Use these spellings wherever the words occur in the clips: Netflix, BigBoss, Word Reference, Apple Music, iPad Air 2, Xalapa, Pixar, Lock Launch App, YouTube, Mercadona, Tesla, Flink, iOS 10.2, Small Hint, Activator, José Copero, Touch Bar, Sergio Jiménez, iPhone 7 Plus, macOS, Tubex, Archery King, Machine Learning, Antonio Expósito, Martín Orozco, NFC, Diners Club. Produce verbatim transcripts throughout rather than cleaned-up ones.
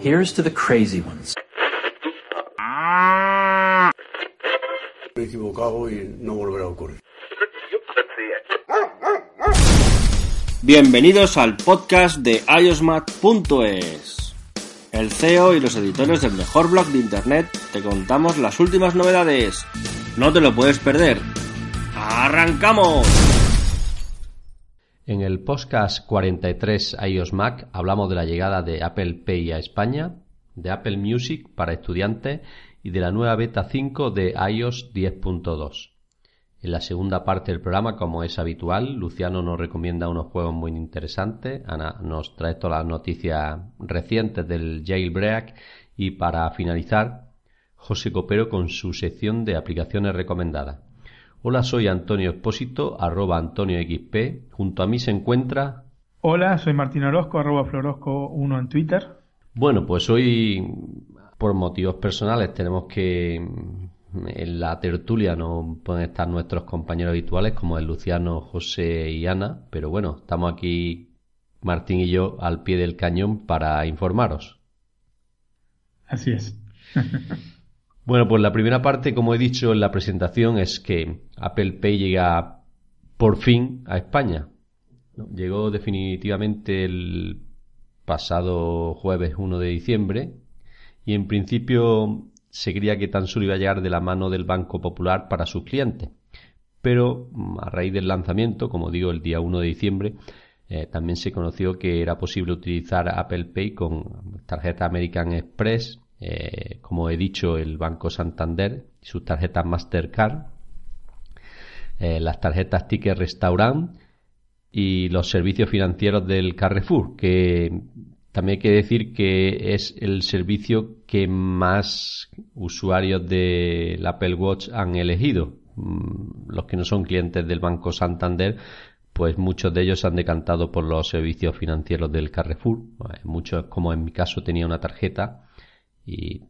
Here's to the crazy ones. Me he equivocado y no volverá a ocurrir. Bienvenidos al podcast de iosmat punto es. El C E O y los editores del mejor blog de internet te contamos las últimas novedades. No te lo puedes perder. ¡Arrancamos! En el podcast cuarenta y tres iOS Mac hablamos de la llegada de Apple Pay a España, de Apple Music para estudiantes y de la nueva beta cinco de iOS diez punto dos. En la segunda parte del programa, como es habitual, Luciano nos recomienda unos juegos muy interesantes, Ana nos trae todas las noticias recientes del jailbreak y para finalizar, José Copero con su sección de aplicaciones recomendadas. Hola, soy Antonio Expósito, arroba Antonio X P. Junto a mí se encuentra... Hola, soy Martín Orozco, arroba Florosco uno en Twitter. Bueno, pues hoy, por motivos personales, tenemos que... En la tertulia no pueden estar nuestros compañeros habituales, como el Luciano, José y Ana. Pero bueno, estamos aquí, Martín y yo, al pie del cañón para informaros. Así es. Bueno, pues la primera parte, como he dicho en la presentación, es que Apple Pay llega por fin a España. Llegó definitivamente el pasado jueves primero de diciembre y en principio se creía que tan solo iba a llegar de la mano del Banco Popular para sus clientes. Pero a raíz del lanzamiento, como digo, el día primero de diciembre, eh, también se conoció que era posible utilizar Apple Pay con tarjeta American Express, Eh, como he dicho, el Banco Santander, sus tarjetas Mastercard, eh, las tarjetas Ticket Restaurant y los servicios financieros del Carrefour, que también hay que decir que es el servicio que más usuarios del Apple Watch han elegido. Los que no son clientes del Banco Santander, pues muchos de ellos se han decantado por los servicios financieros del Carrefour. Muchos, como en mi caso, tenía una tarjeta y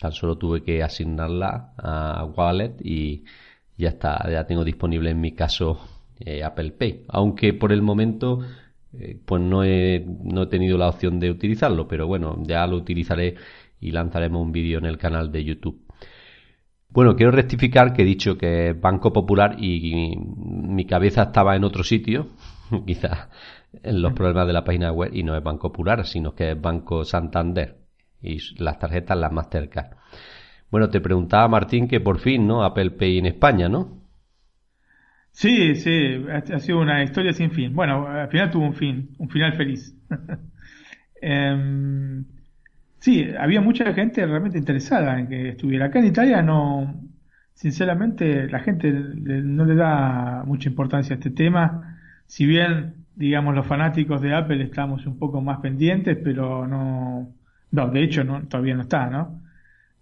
tan solo tuve que asignarla a Wallet y ya está, ya tengo disponible en mi caso eh, Apple Pay, aunque por el momento eh, pues no he, no he tenido la opción de utilizarlo, pero bueno, ya lo utilizaré y lanzaremos un vídeo en el canal de YouTube. Bueno, quiero rectificar que he dicho que Banco Popular y, y mi cabeza estaba en otro sitio, quizás en los problemas de la página web, y no es Banco Popular, sino que es Banco Santander. Y las tarjetas, las Mastercard. Bueno, te preguntaba, Martín, que por fin, ¿no? Apple Pay en España, ¿no? Sí, sí, ha sido una historia sin fin. Bueno, al final tuvo un fin, un final feliz. eh, sí, había mucha gente realmente interesada en que estuviera. Acá en Italia no, sinceramente, la gente no le da mucha importancia a este tema. Si bien, digamos, los fanáticos de Apple estamos un poco más pendientes, pero no... No, de hecho no, todavía no está, ¿no?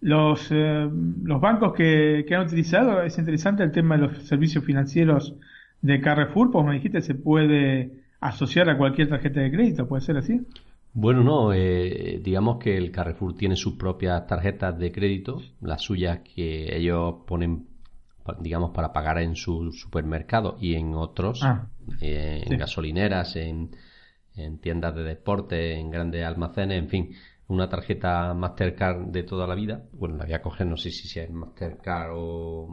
Los, eh, los bancos que, que han utilizado, es interesante el tema de los servicios financieros de Carrefour, pues me dijiste, se puede asociar a cualquier tarjeta de crédito, ¿puede ser así? Bueno, no, eh, digamos que el Carrefour tiene sus propias tarjetas de crédito, las suyas que ellos ponen, digamos, para pagar en su supermercado y en otros, ah, eh, sí. en gasolineras, en, en tiendas de deporte, en grandes almacenes, en fin... Una tarjeta Mastercard de toda la vida. Bueno, la voy a coger, no sé si es Mastercard o...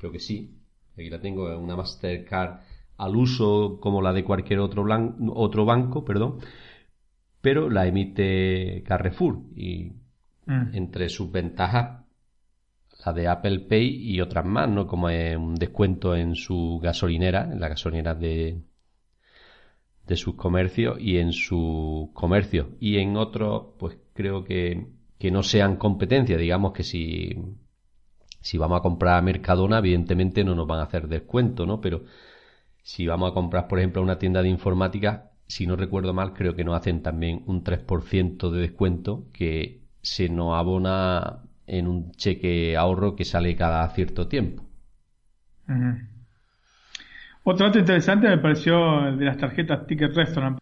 Creo que sí. Aquí la tengo, una Mastercard al uso como la de cualquier otro, blan... otro banco, perdón. Pero la emite Carrefour. Y mm. entre sus ventajas, la de Apple Pay y otras más, ¿no? Como es un descuento en su gasolinera, en la gasolinera de... de sus comercios y en sus comercios y en otros, pues creo que, que no sean competencia. Digamos que si, si vamos a comprar a Mercadona, evidentemente no nos van a hacer descuento, ¿no? Pero si vamos a comprar, por ejemplo, a una tienda de informática, si no recuerdo mal, creo que nos hacen también un tres por ciento de descuento que se nos abona en un cheque ahorro que sale cada cierto tiempo. Uh-huh. Otro dato interesante me pareció de las tarjetas Ticket Restaurant.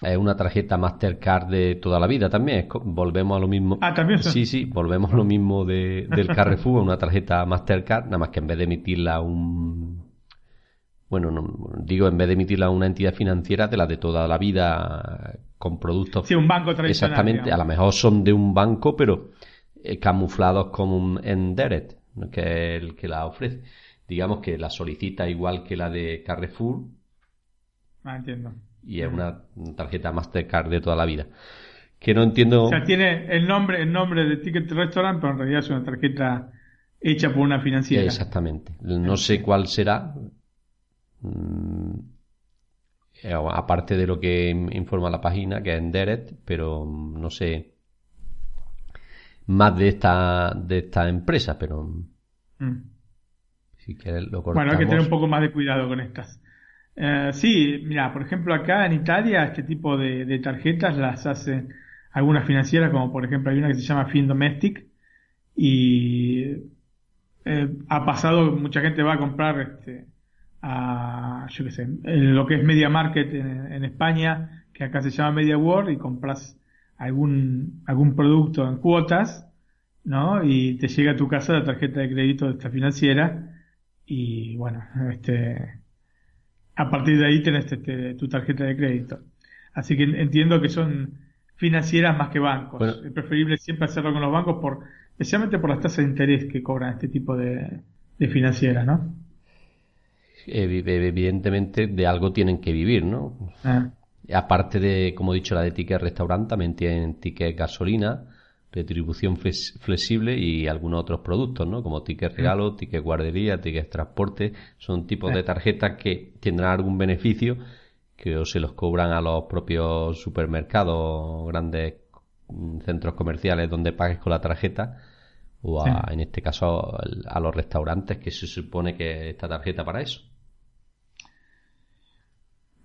Es una tarjeta Mastercard de toda la vida también. Volvemos a lo mismo. Ah, también son... Sí, sí, volvemos a lo mismo de, del Carrefour, una tarjeta Mastercard, nada más que en vez de emitirla un... Bueno, no, digo, en vez de emitirla a una entidad financiera, de la de toda la vida, con productos... Sí, un banco tradicional. Exactamente, digamos. A lo mejor son de un banco, pero eh, camuflados como un Enderet, que es el que la ofrece. Digamos que la solicita igual que la de Carrefour. Ah, entiendo. Y es una tarjeta Mastercard de toda la vida. Que no entiendo... O sea, tiene el nombre, el nombre de Ticket Restaurant, pero en realidad es una tarjeta hecha por una financiera. Exactamente. No sé cuál será. Aparte de lo que informa la página, que es en Direct, pero no sé más de esta, de esta empresa, pero... Mm. Si quieres lo cortamos. Bueno, hay que tener un poco más de cuidado con estas. Eh, sí, mira, por ejemplo, acá en Italia este tipo de, de tarjetas las hacen algunas financieras, como por ejemplo hay una que se llama FinDomestic, y eh, ha pasado, mucha gente va a comprar este, a, yo qué sé, en lo que es Media Market en, en España, que acá se llama Media World, y compras algún, algún producto en cuotas, ¿no? Y te llega a tu casa la tarjeta de crédito de esta financiera, y bueno, este... a partir de ahí tenés te, te, tu tarjeta de crédito. Así que entiendo que son financieras más que bancos. Bueno, es preferible siempre hacerlo con los bancos, por, especialmente por las tasas de interés que cobran este tipo de, de financieras, ¿no? Evidentemente de algo tienen que vivir, ¿no? Ah. Aparte de, como he dicho, la de Ticket Restaurant, también tienen Ticket Gasolina, retribución flexible y algunos otros productos, ¿no? Como Ticket Regalo, Ticket Guardería, Ticket Transporte. Son tipos de tarjetas que tendrán algún beneficio, que o se los cobran a los propios supermercados, grandes centros comerciales donde pagues con la tarjeta, o a, sí, en este caso a los restaurantes, que se supone que esta tarjeta para eso.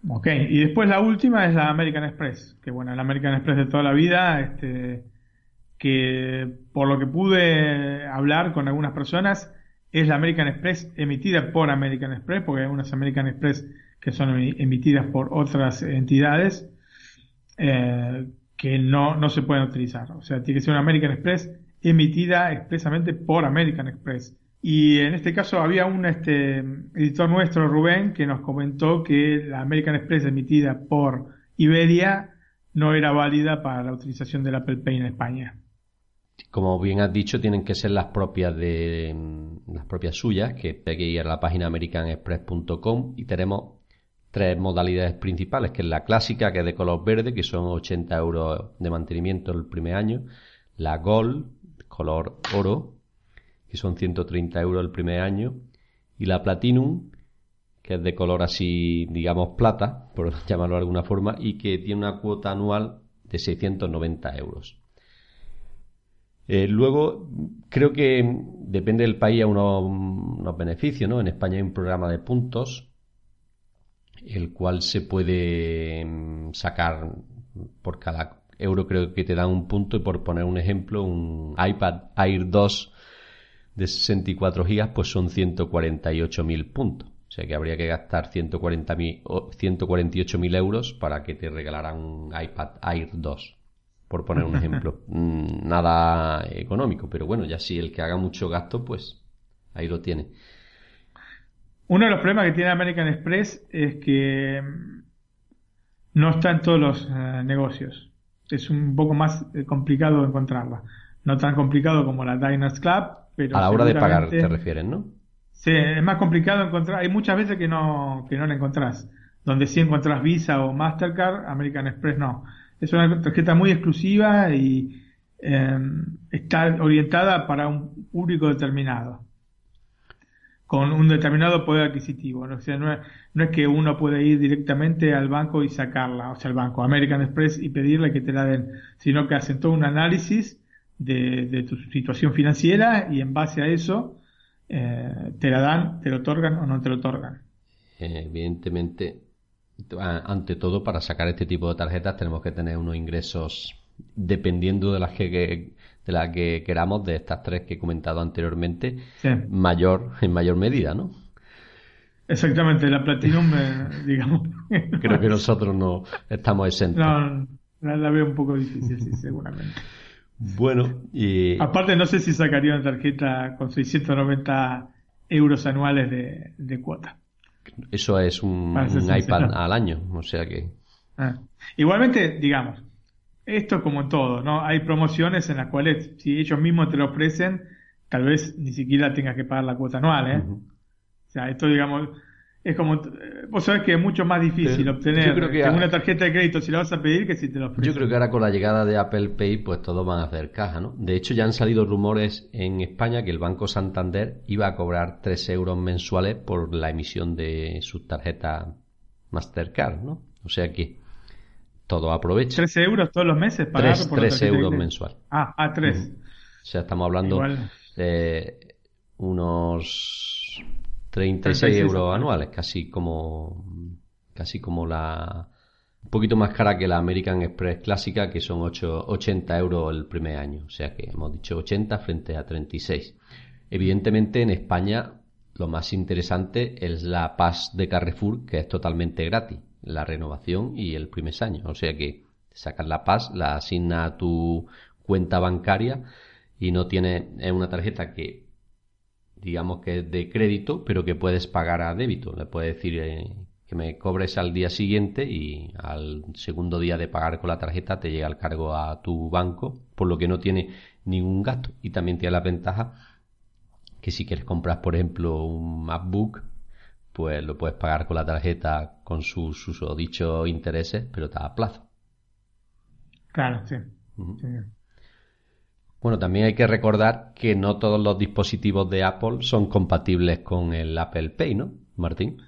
Ok, y después la última es la American Express, que bueno, la American Express de toda la vida, este... que por lo que pude hablar con algunas personas, es la American Express emitida por American Express, porque hay unas American Express que son emitidas por otras entidades eh, que no, no se pueden utilizar. O sea, tiene que ser una American Express emitida expresamente por American Express. Y en este caso había un este, editor nuestro, Rubén, que nos comentó que la American Express emitida por Iberia no era válida para la utilización del Apple Pay en España. Como bien has dicho, tienen que ser las propias de las propias suyas, que hay que ir a la página american express punto com, y tenemos tres modalidades principales, que es la clásica, que es de color verde, que son ochenta euros de mantenimiento el primer año, la Gold, color oro, que son ciento treinta euros el primer año, y la Platinum, que es de color así, digamos, plata, por llamarlo de alguna forma, y que tiene una cuota anual de seiscientos noventa euros. Eh, luego, creo que depende del país, a unos, unos beneficios, ¿no? En España hay un programa de puntos, el cual se puede sacar por cada euro, creo que te dan un punto, y por poner un ejemplo, un iPad Air dos de sesenta y cuatro gigas, pues son ciento cuarenta y ocho mil puntos. O sea que habría que gastar ciento cuarenta mil, ciento cuarenta y ocho mil euros para que te regalaran un iPad Air dos. Por poner un ejemplo, nada económico, pero bueno, ya si el que haga mucho gasto, pues ahí lo tiene. Uno de los problemas que tiene American Express es que no está en todos los eh, negocios. Es un poco más eh, complicado encontrarla. No tan complicado como la Diners Club, pero a la hora de pagar te refieren, ¿no? Sí, es más complicado encontrar. Hay muchas veces que no, que no la encontrás. Donde sí encontrás Visa o Mastercard, American Express no. Es una tarjeta muy exclusiva y eh, está orientada para un público determinado, con un determinado poder adquisitivo, ¿no? O sea, no es, no es que uno puede ir directamente al banco y sacarla, o sea, al banco American Express, y pedirle que te la den, sino que hacen todo un análisis de, de tu situación financiera, y en base a eso eh, te la dan, te lo otorgan o no te lo otorgan. Evidentemente ante todo, para sacar este tipo de tarjetas tenemos que tener unos ingresos, dependiendo de las que, que de las que queramos, de estas tres que he comentado anteriormente, sí, mayor en mayor medida, ¿no? Exactamente, la Platinum, eh, digamos. Creo que nosotros no estamos exentos. No, la, la veo un poco difícil, sí, seguramente. Bueno, y... aparte no sé si sacaría una tarjeta con seiscientos noventa euros anuales de, de cuota. Eso es un, un iPad al año, o sea que... Ah. Igualmente, digamos, esto como en todo, ¿no? Hay promociones en las cuales, si ellos mismos te lo ofrecen, tal vez ni siquiera tengas que pagar la cuota anual, ¿eh? Uh-huh. O sea, esto, digamos, es como... Vos sabés que es mucho más difícil Pero, obtener que que a... una tarjeta de crédito si la vas a pedir que si te lo ofrecen. Yo creo que ahora con la llegada de Apple Pay, pues todos van a hacer caja, ¿no? De hecho, ya han salido rumores en España que el Banco Santander iba a cobrar tres euros mensuales por la emisión de sus tarjetas Mastercard, ¿no? O sea que... todo aprovecha. ¿tres euros todos los meses? Para tres euros mensual. Ah, a tres. Uh-huh. O sea, estamos hablando de unos treinta y seis euros anuales, casi como casi como la... un poquito más cara que la American Express clásica, que son ochenta euros el primer año. O sea que hemos dicho ochenta frente a treinta y seis. Evidentemente en España lo más interesante es la Pass de Carrefour, que es totalmente gratis, la renovación y el primer año. O sea que sacas la P A S, la asignas a tu cuenta bancaria y no tienes... es una tarjeta que digamos que es de crédito, pero que puedes pagar a débito. Le puedes decir eh, que me cobres al día siguiente y al segundo día de pagar con la tarjeta te llega el cargo a tu banco, por lo que no tiene ningún gasto. Y también tiene la ventaja que si quieres comprar, por ejemplo, un MacBook, pues lo puedes pagar con la tarjeta con sus susodichos intereses, pero está a plazo. Claro, sí. Uh-huh. Sí. Bueno, también hay que recordar que no todos los dispositivos de Apple son compatibles con el Apple Pay, ¿no, Martín?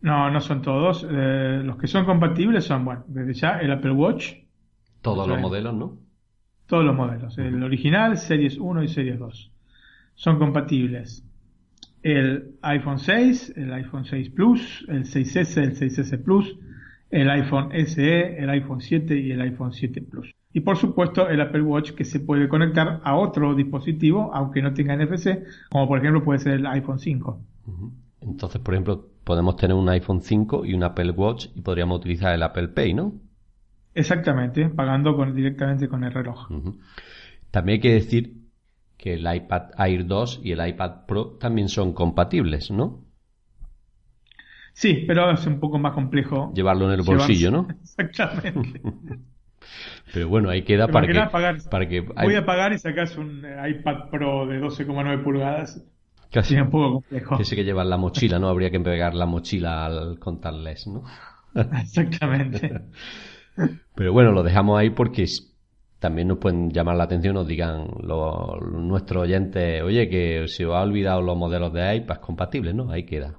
No, no son todos. Eh, los que son compatibles son, bueno, desde ya el Apple Watch. Todos los modelos, ¿no? Todos los modelos. Uh-huh. El original, Series uno y Series dos. Son compatibles. El iPhone seis, el iPhone seis Plus, el seis ese, el seis ese Plus, el iPhone ese e, el iPhone siete y el iPhone siete Plus. Y por supuesto el Apple Watch, que se puede conectar a otro dispositivo, aunque no tenga N F C, como por ejemplo puede ser el iPhone cinco. Entonces, por ejemplo, podemos tener un iPhone cinco y un Apple Watch y podríamos utilizar el Apple Pay, ¿no? Exactamente, pagando con, directamente con el reloj. Uh-huh. También hay que decir que el iPad Air dos y el iPad Pro también son compatibles, ¿no? Sí, pero es un poco más complejo llevarlo en el bolsillo, llevarse, ¿no? Exactamente. Pero bueno, ahí queda para que, pagar, para que... Voy a pagar y sacas un iPad Pro de doce coma nueve pulgadas. Casi. Es un poco complejo. Ese que llevas la mochila, ¿no? Habría que pegar la mochila al contactless, ¿no? Exactamente. Pero bueno, lo dejamos ahí porque... también nos pueden llamar la atención, nos digan los, nuestros oyentes, oye, que se os ha olvidado los modelos de iPad compatibles, ¿no? Ahí queda.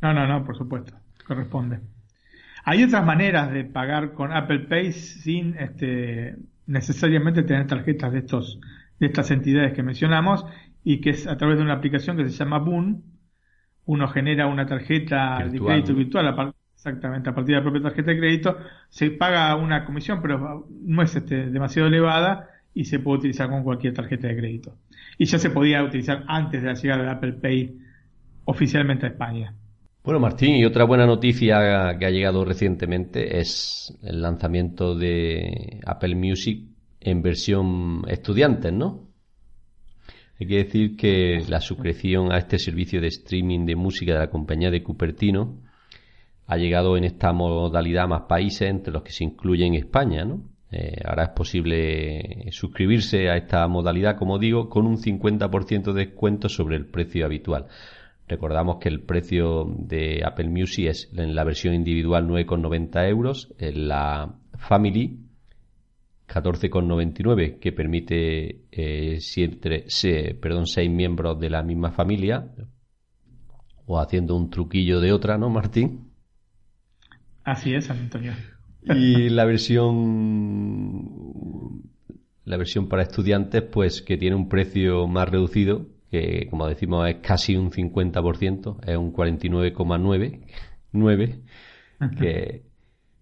No, no, no, por supuesto, corresponde. Hay otras maneras de pagar con Apple Pay sin este, necesariamente tener tarjetas de estos de estas entidades que mencionamos, y que es a través de una aplicación que se llama Boon. Uno genera una tarjeta virtual, de crédito, ¿no? Virtual, aparte. Exactamente, a partir de la propia tarjeta de crédito se paga una comisión, pero no es este, demasiado elevada, y se puede utilizar con cualquier tarjeta de crédito. Y ya se podía utilizar antes de la llegada de Apple Pay oficialmente a España. Bueno, Martín, y otra buena noticia que ha llegado recientemente es el lanzamiento de Apple Music en versión estudiantes, ¿no? Hay que decir que la suscripción a este servicio de streaming de música de la compañía de Cupertino ha llegado en esta modalidad a más países, entre los que se incluyen España, ¿no? Eh, ahora es posible suscribirse a esta modalidad, como digo, con un cincuenta por ciento de descuento sobre el precio habitual. Recordamos que el precio de Apple Music es en la versión individual nueve coma noventa euros, en la Family catorce coma noventa y nueve, que permite eh, siempre, se, perdón, seis miembros de la misma familia, o haciendo un truquillo de otra, ¿no, Martín? Así es, Antonio. Y la versión la versión para estudiantes, pues que tiene un precio más reducido, que como decimos es casi un cincuenta por ciento, es un cuarenta y nueve coma nueve que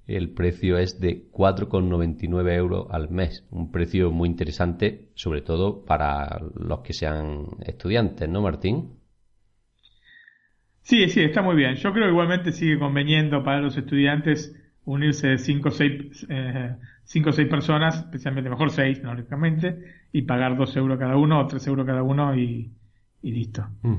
el precio es de cuatro con noventa y nueve euros al mes. Un precio muy interesante, sobre todo para los que sean estudiantes, ¿no, Martín? Sí, sí, está muy bien. Yo creo que igualmente sigue conveniendo para los estudiantes unirse de cinco o seis eh, personas, especialmente mejor seis, ¿no? Y pagar dos euros cada uno o tres euros cada uno y, y listo. Mm.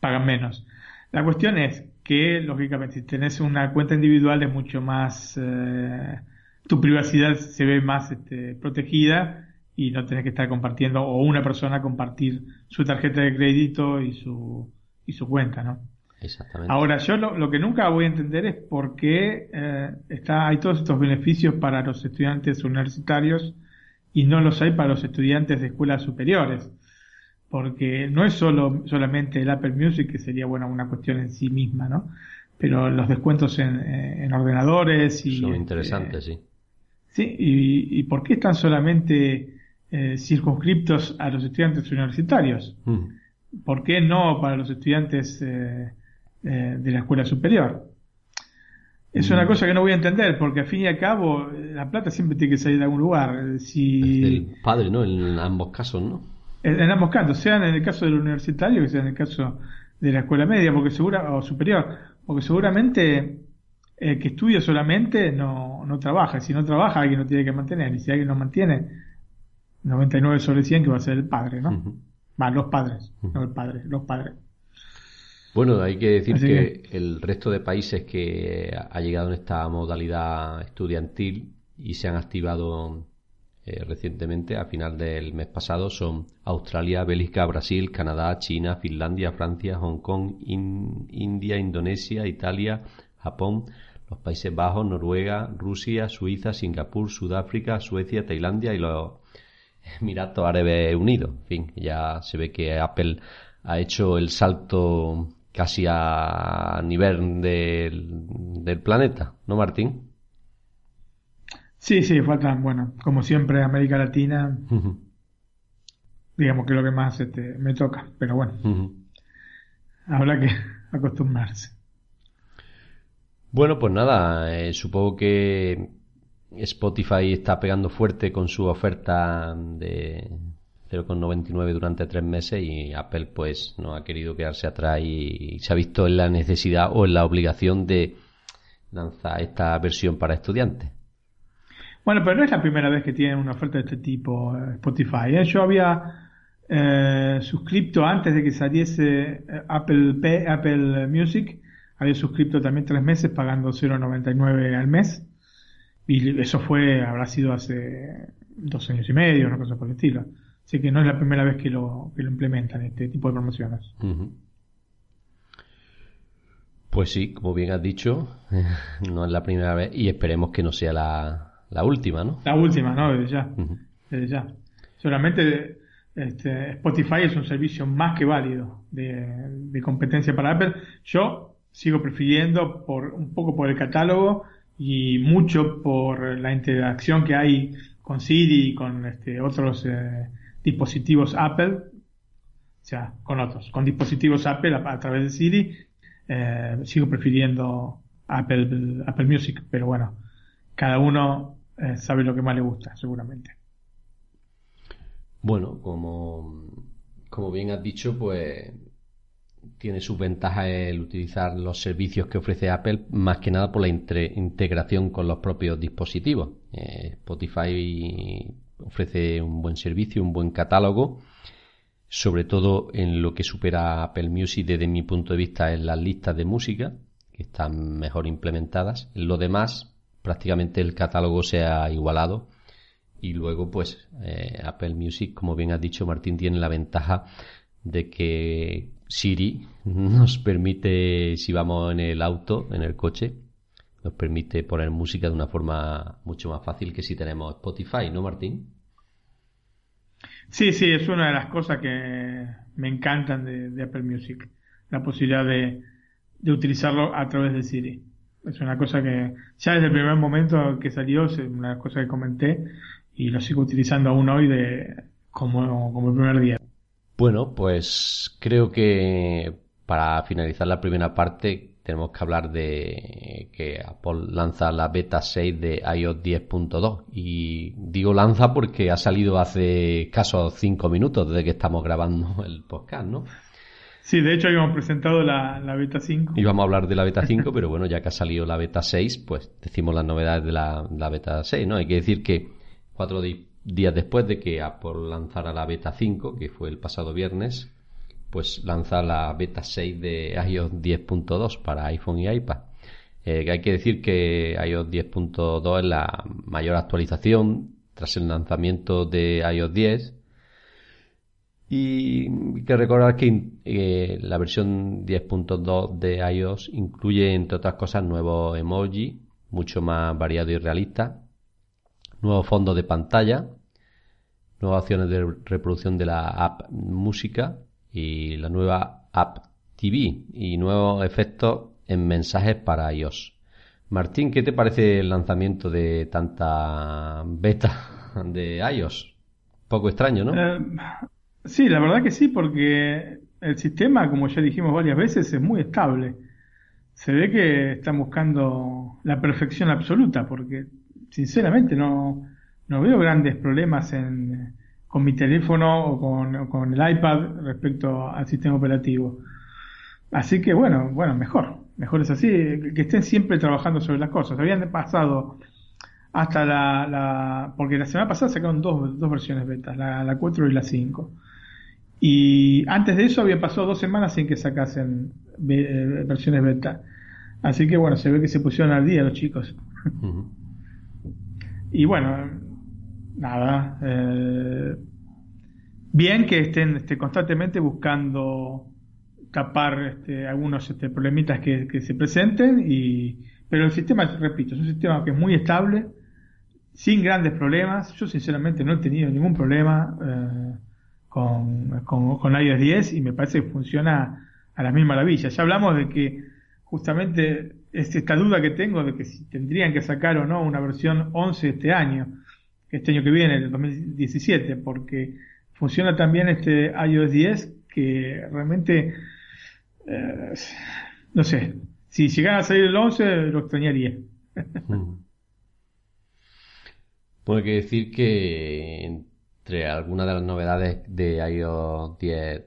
Pagan menos. La cuestión es que, lógicamente, si tenés una cuenta individual es mucho más... Eh, tu privacidad se ve más este, protegida y no tenés que estar compartiendo o una persona compartir su tarjeta de crédito y su, y su cuenta, ¿no? Exactamente. Ahora, yo lo, lo que nunca voy a entender es por qué eh, está, hay todos estos beneficios para los estudiantes universitarios y no los hay para los estudiantes de escuelas superiores. Porque no es solo solamente el Apple Music, que sería bueno una cuestión en sí misma, ¿no? Pero los descuentos en, en ordenadores y... Son interesantes, eh, sí. Sí, y, y ¿por qué están solamente eh, circunscriptos a los estudiantes universitarios? Mm. ¿Por qué no para los estudiantes eh, eh, de la escuela superior? Es mm. una cosa que no voy a entender, porque al fin y al cabo la plata siempre tiene que salir de algún lugar. Si... El padre, ¿no? En ambos casos, ¿no? En ambos casos, sean en el caso del universitario que sea en el caso de la escuela media porque segura o superior, porque seguramente el que estudia solamente no, no trabaja, si no trabaja alguien lo tiene que mantener, y si alguien lo mantiene noventa y nueve sobre cien que va a ser el padre, ¿no? Uh-huh. Va, los padres, uh-huh. no el padre, los padres. Bueno, hay que decir que, que el resto de países que ha llegado en esta modalidad estudiantil y se han activado... Eh, recientemente, a final del mes pasado, son Australia, Bélgica, Brasil, Canadá, China, Finlandia, Francia, Hong Kong, in, India, Indonesia, Italia, Japón, los Países Bajos, Noruega, Rusia, Suiza, Singapur, Sudáfrica, Suecia, Tailandia y los Emiratos Árabes Unidos. En fin, ya se ve que Apple ha hecho el salto casi a nivel del, del planeta, ¿no, Martín? Sí, sí, faltan, bueno, como siempre, América Latina, uh-huh. digamos que es lo que más este, me toca, pero bueno, uh-huh. habrá que acostumbrarse. Bueno, pues nada, eh, supongo que Spotify está pegando fuerte con su oferta de cero con noventa y nueve durante tres meses y Apple pues no ha querido quedarse atrás y se ha visto en la necesidad o en la obligación de lanzar esta versión para estudiantes. Bueno, pero no es la primera vez que tienen una oferta de este tipo Spotify. ¿eh? Yo había eh, suscrito antes de que saliese Apple Pay, Apple Music. Había suscrito también tres meses pagando cero noventa y nueve al mes. Y eso fue, habrá sido hace dos años y medio, una cosa por el estilo. Así que no es la primera vez que lo, que lo implementan este tipo de promociones. Uh-huh. Pues sí, como bien has dicho, no es la primera vez y esperemos que no sea la... La última, ¿no? La última, ¿no? Desde ya. Uh-huh. Desde ya. Seguramente este, Spotify es un servicio más que válido de, de competencia para Apple. Yo sigo prefiriendo por un poco por el catálogo y mucho por la interacción que hay con Siri y con este, otros eh, dispositivos Apple. O sea, con otros. Con dispositivos Apple a, a través de Siri. Eh, sigo prefiriendo Apple, Apple Music, pero bueno, cada uno... Eh, sabe lo que más le gusta, seguramente. Bueno, como, como bien has dicho, pues tiene sus ventajas el utilizar los servicios que ofrece Apple, más que nada por la intre, integración con los propios dispositivos. Eh, Spotify ofrece un buen servicio, un buen catálogo, sobre todo en lo que supera a Apple Music desde mi punto de vista en las listas de música, que están mejor implementadas. Lo demás... prácticamente el catálogo se ha igualado y luego pues eh, Apple Music, como bien has dicho Martín, tiene la ventaja de que Siri nos permite, si vamos en el auto, en el coche, nos permite poner música de una forma mucho más fácil que si tenemos Spotify, ¿no, Martín? Sí, sí, es una de las cosas que me encantan de, de Apple Music, la posibilidad de, de utilizarlo a través de Siri. Es una cosa que ya desde el primer momento que salió, es una cosa que comenté y lo sigo utilizando aún hoy de como, como el primer día. Bueno, pues creo que para finalizar la primera parte tenemos que hablar de que Apple lanza la beta seis de i o s diez punto dos. Y digo lanza porque ha salido hace escasos cinco minutos desde que estamos grabando el podcast, ¿no? Sí, de hecho habíamos presentado la, la beta cinco. Íbamos a hablar de la beta cinco, pero bueno, ya que ha salido la beta seis, pues decimos las novedades de la, la beta seis, ¿no? Hay que decir que cuatro di- días después de que Apple lanzara la beta cinco, que fue el pasado viernes, pues lanza la beta seis de i o s diez punto dos para iPhone y iPad. Eh, hay que decir que i o s diez punto dos es la mayor actualización tras el lanzamiento de i o s diez. Y hay que recordar que eh, la versión diez punto dos de iOS incluye, entre otras cosas, nuevos emojis, mucho más variados y realistas, nuevos fondos de pantalla, nuevas opciones de reproducción de la app Música y la nueva App T V y nuevos efectos en mensajes para iOS. Martín, ¿qué te parece el lanzamiento de tanta beta de iOS? Un poco extraño, ¿no? Um, sí, la verdad que sí, porque el sistema, como ya dijimos varias veces, es muy estable. Se ve que están buscando la perfección absoluta, porque sinceramente no, no veo grandes problemas en... con mi teléfono o con, o con el iPad respecto al sistema operativo. Así que bueno, bueno, mejor. Mejor es así, que estén siempre trabajando sobre las cosas. Habían pasado hasta la... la porque la semana pasada sacaron dos, dos versiones betas, la, la cuatro y la cinco. Y antes de eso había pasado dos semanas sin que sacasen be, versiones beta. Así que bueno, se ve que se pusieron al día los chicos. Uh-huh. Y bueno... Nada, eh, bien que estén este, constantemente buscando tapar este, algunos este, problemitas que, que se presenten, y pero el sistema, repito, es un sistema que es muy estable, sin grandes problemas. Yo sinceramente no he tenido ningún problema eh, con, con, con i o s diez y me parece que funciona a las mil maravillas. Ya hablamos de que justamente es esta duda que tengo de que si tendrían que sacar o no una versión once este año, este año que viene, el dos mil diecisiete, porque funciona también este i o s diez que realmente, eh, no sé, si llegara a salir el once lo extrañaría. Bueno, hay que decir que entre algunas de las novedades de i o s diez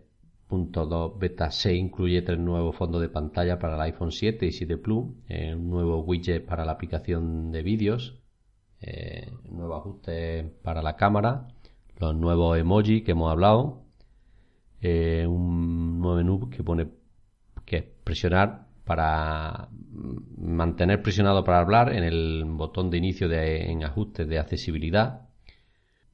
punto dos beta seis incluye tres nuevos fondos de pantalla para el iPhone siete y siete Plus, eh, un nuevo widget para la aplicación de vídeos, Eh, nuevos ajustes para la cámara, los nuevos emojis que hemos hablado, eh, un nuevo menú que pone que es presionar para mantener presionado para hablar en el botón de inicio de, en ajustes de accesibilidad.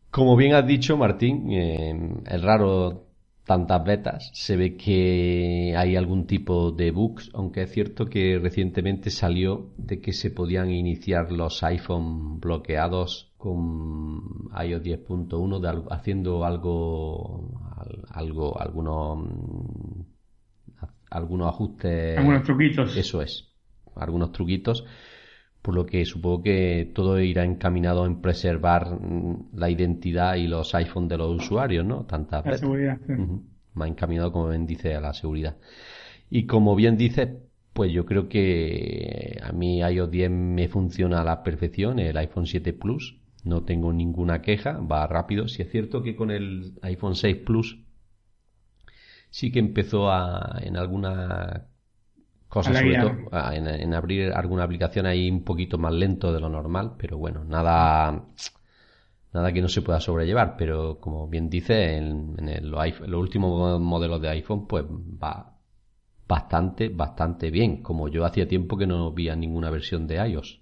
Como bien has dicho, Martín, eh, es raro tantas betas, se ve que hay algún tipo de bugs, aunque es cierto que recientemente salió de que se podían iniciar los iPhone bloqueados con i o s diez punto uno de, haciendo algo algo algunos algunos ajustes, algunos truquitos, eso es, algunos truquitos, por lo que supongo que todo irá encaminado en preservar la identidad y los iPhone de los usuarios, ¿no? Tanta la seguridad, sí. Uh-huh. Más encaminado, como bien dice, a la seguridad. Y como bien dices, pues yo creo que a mí i o s diez me funciona a la perfección, el iPhone siete Plus, no tengo ninguna queja, va rápido. Sí es cierto que con el iPhone seis Plus sí que empezó a en alguna... cosas, sobre todo, en, en abrir alguna aplicación ahí un poquito más lento de lo normal, pero bueno, nada nada que no se pueda sobrellevar, pero como bien dice, en, en el, los últimos modelos de iPhone pues va bastante, bastante bien, como yo hacía tiempo que no vi ninguna versión de iOS.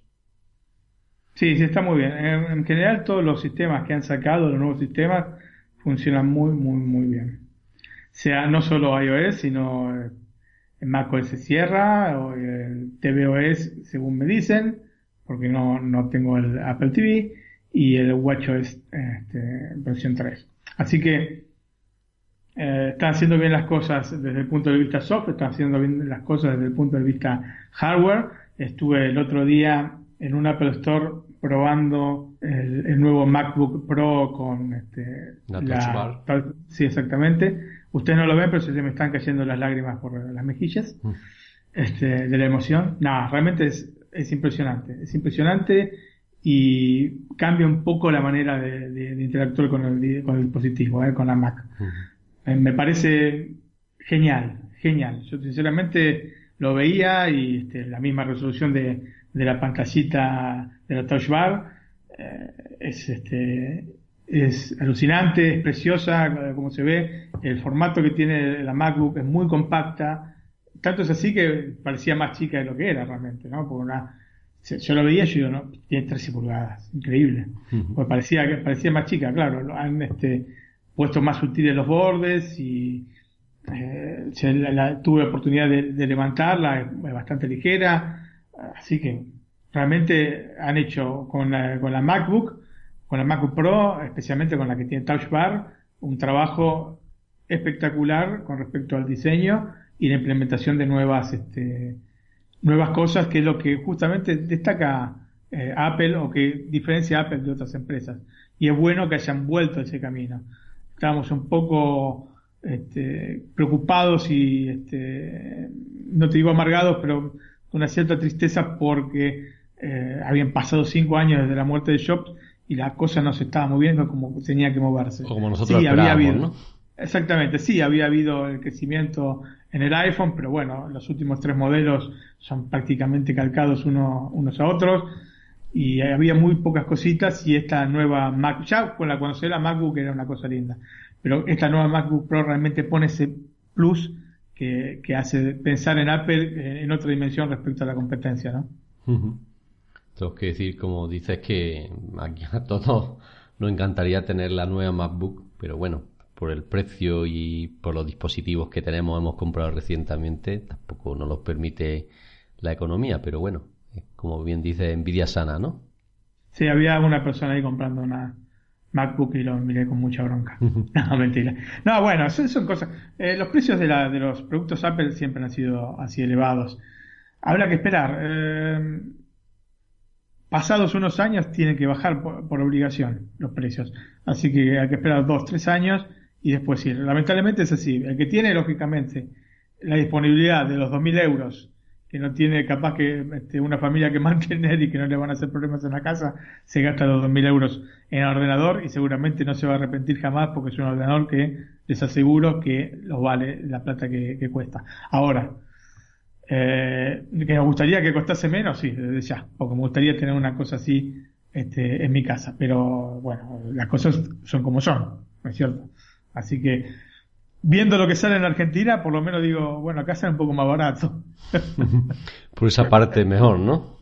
Sí, sí, está muy bien. En, en general todos los sistemas que han sacado, los nuevos sistemas, funcionan muy, muy, muy bien. O sea, no solo iOS, sino... Eh, el macOS se cierra, o el tvOS según me dicen, porque no, no tengo el Apple T V, y el WatchOS este, versión tres. Así que eh, están haciendo bien las cosas desde el punto de vista software, están haciendo bien las cosas desde el punto de vista hardware. Estuve el otro día en un Apple Store probando el, el nuevo MacBook Pro con este, la, la Touch Bar. Tal, sí, exactamente. Ustedes no lo ven, pero se me están cayendo las lágrimas por las mejillas. Mm. este, de la emoción. Nada, realmente es, es impresionante. Es impresionante y cambia un poco la manera de, de, de interactuar con el, con el dispositivo, ¿eh? Con la Mac. Uh-huh. Me parece genial, genial. Yo sinceramente lo veía y este, la misma resolución de, de la pantallita de la Touch Bar eh, es este... es alucinante, es preciosa como se ve, el formato que tiene la MacBook es muy compacta, tanto es así que parecía más chica de lo que era realmente, ¿no? Por una, yo lo veía y yo digo, ¿no? Tiene trece pulgadas, increíble. Uh-huh. Pues parecía que parecía más chica, claro, han este, puesto más sutiles los bordes y eh, la, la, tuve la oportunidad de, de levantarla, es bastante ligera, así que realmente han hecho con la, con la MacBook con la MacBook Pro, especialmente con la que tiene Touch Bar, un trabajo espectacular con respecto al diseño y la implementación de nuevas este, nuevas cosas, que es lo que justamente destaca eh, Apple, o que diferencia a Apple de otras empresas. Y es bueno que hayan vuelto a ese camino. Estábamos un poco este, preocupados y, este, no te digo amargados, pero una cierta tristeza porque eh, habían pasado cinco años desde la muerte de Jobs y la cosa no se estaba moviendo como tenía que moverse. O como nosotros sí, esperábamos, había habido, ¿no? Exactamente, sí, había habido el crecimiento en el iPhone, pero bueno, los últimos tres modelos son prácticamente calcados uno, unos a otros, y había muy pocas cositas, y esta nueva Mac, ya con la conocí la MacBook era una cosa linda, pero esta nueva MacBook Pro realmente pone ese plus que, que hace pensar en Apple en otra dimensión respecto a la competencia, ¿no? Uh-huh. Tengo que decir, como dices, que aquí a todos nos encantaría tener la nueva MacBook, pero bueno, por el precio y por los dispositivos que tenemos, hemos comprado recientemente, tampoco nos los permite la economía, pero bueno, como bien dice, envidia sana, ¿no? Sí, había una persona ahí comprando una MacBook y lo miré con mucha bronca. No, mentira. No, bueno, son, son cosas... Eh, los precios de, la, de los productos Apple siempre han sido así elevados. Habrá que esperar... Eh... Pasados unos años tienen que bajar por, por obligación los precios. Así que hay que esperar dos, tres años y después ir. Lamentablemente es así. El que tiene, lógicamente, la disponibilidad de los dos mil euros, que no tiene capaz que este, una familia que mantener y que no le van a hacer problemas en la casa, se gasta los dos mil euros en el ordenador y seguramente no se va a arrepentir jamás porque es un ordenador que les aseguro que los vale la plata que, que cuesta. Ahora... Eh, que nos gustaría que costase menos, sí, desde ya, porque me gustaría tener una cosa así este, en mi casa, pero bueno, las cosas son como son, ¿no es cierto? Así que, viendo lo que sale en Argentina, por lo menos digo, bueno, acá sale un poco más barato. Por esa parte mejor, ¿no?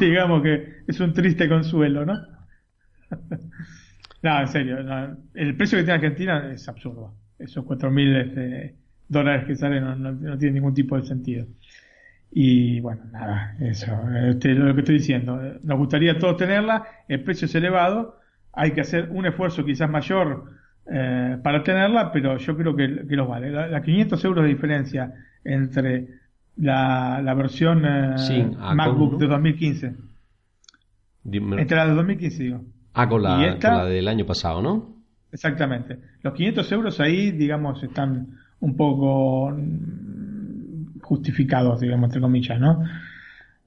Digamos que es un triste consuelo, ¿no? No, en serio, no, el precio que tiene Argentina es absurdo, esos cuatro mil... Este, dólares que salen no, no, no tiene ningún tipo de sentido. Y bueno, nada, eso este, lo que estoy diciendo. Nos gustaría todos tenerla, el precio es elevado, hay que hacer un esfuerzo quizás mayor eh, para tenerla, pero yo creo que, que los vale. La, la quinientos euros de diferencia entre la, la versión eh, sí, MacBook con... de dos mil quince. Dímelo. Entre la de dos mil quince, digo. Ah, con la, esta, con la del año pasado, ¿no? Exactamente. Los quinientos euros ahí, digamos, están... un poco justificados, digamos, entre comillas, ¿no?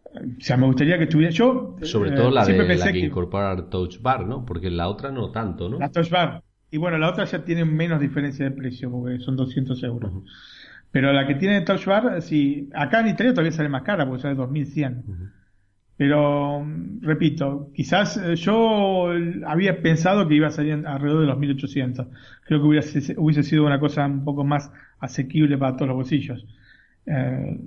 O sea, me gustaría que estuviera... Yo, sobre eh, todo la de pensé la que, que incorpora Touch Bar, ¿no? Porque la otra no tanto, ¿no? La Touch Bar. Y bueno, la otra ya tiene menos diferencia de precio, porque son doscientos euros. Uh-huh. Pero la que tiene Touch Bar, sí, acá en Italia todavía sale más cara, porque sale dos mil cien. Uh-huh. Pero, repito, quizás yo había pensado que iba a salir alrededor de los mil ochocientos. Creo que hubiese, hubiese sido una cosa un poco más asequible para todos los bolsillos. Eh,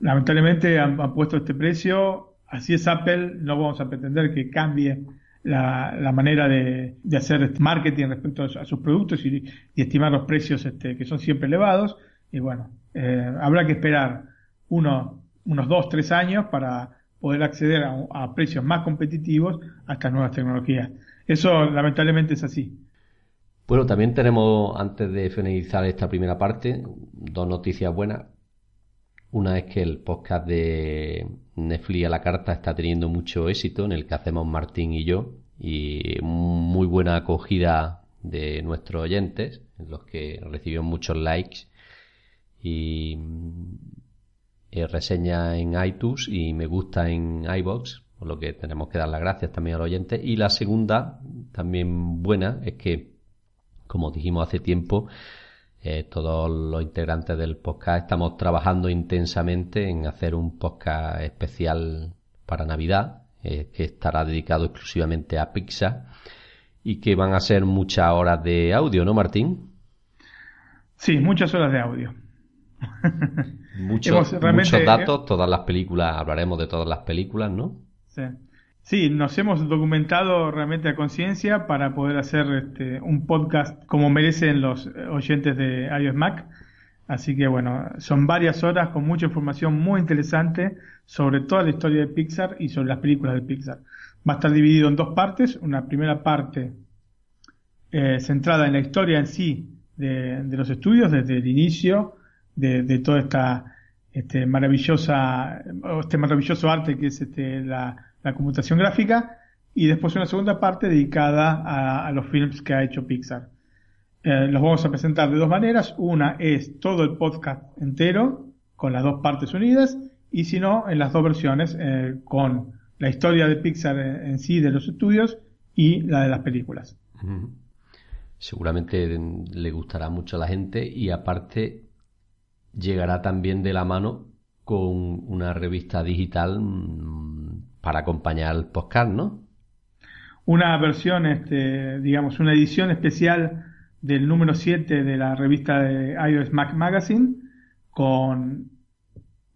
lamentablemente han, han puesto este precio. Así es Apple, no vamos a pretender que cambie la, la manera de, de hacer marketing respecto a, a sus productos y, y estimar los precios este, que son siempre elevados. Y bueno, eh, habrá que esperar uno, unos dos, tres años para... poder acceder a, a precios más competitivos a estas nuevas tecnologías. Eso lamentablemente es así. Bueno, también tenemos, antes de finalizar esta primera parte, dos noticias buenas. Una es que el podcast de Netflix a la carta está teniendo mucho éxito, en el que hacemos Martín y yo, y muy buena acogida de nuestros oyentes, en los que recibieron muchos likes. Y... eh, reseñas en iTunes y me gusta en iVoox, por lo que tenemos que dar las gracias también al oyente. Y la segunda, también buena, es que, como dijimos hace tiempo, eh, todos los integrantes del podcast estamos trabajando intensamente en hacer un podcast especial para Navidad, eh, que estará dedicado exclusivamente a Pixar y que van a ser muchas horas de audio, ¿no, Martín? Sí, muchas horas de audio. Muchos, muchos datos, todas las películas, hablaremos de todas las películas, ¿no? Sí, sí, nos hemos documentado realmente a conciencia para poder hacer este, un podcast como merecen los oyentes de iOS Mac. Así que bueno, son varias horas con mucha información muy interesante sobre toda la historia de Pixar y sobre las películas de Pixar. Va a estar dividido en dos partes, una primera parte eh, centrada en la historia en sí de, de los estudios, desde el inicio de, de toda esta este maravillosa este maravilloso arte que es este, la, la computación gráfica, y después una segunda parte dedicada a, a los films que ha hecho Pixar. Eh, los vamos a presentar de dos maneras: una es todo el podcast entero con las dos partes unidas, y si no, en las dos versiones eh, con la historia de Pixar en, en sí, de los estudios, y la de las películas. Mm-hmm. Seguramente le gustará mucho a la gente, y aparte llegará también de la mano con una revista digital para acompañar el podcast, ¿no? Una versión, este, digamos, una edición especial del número siete de la revista de iOS Mac Magazine, con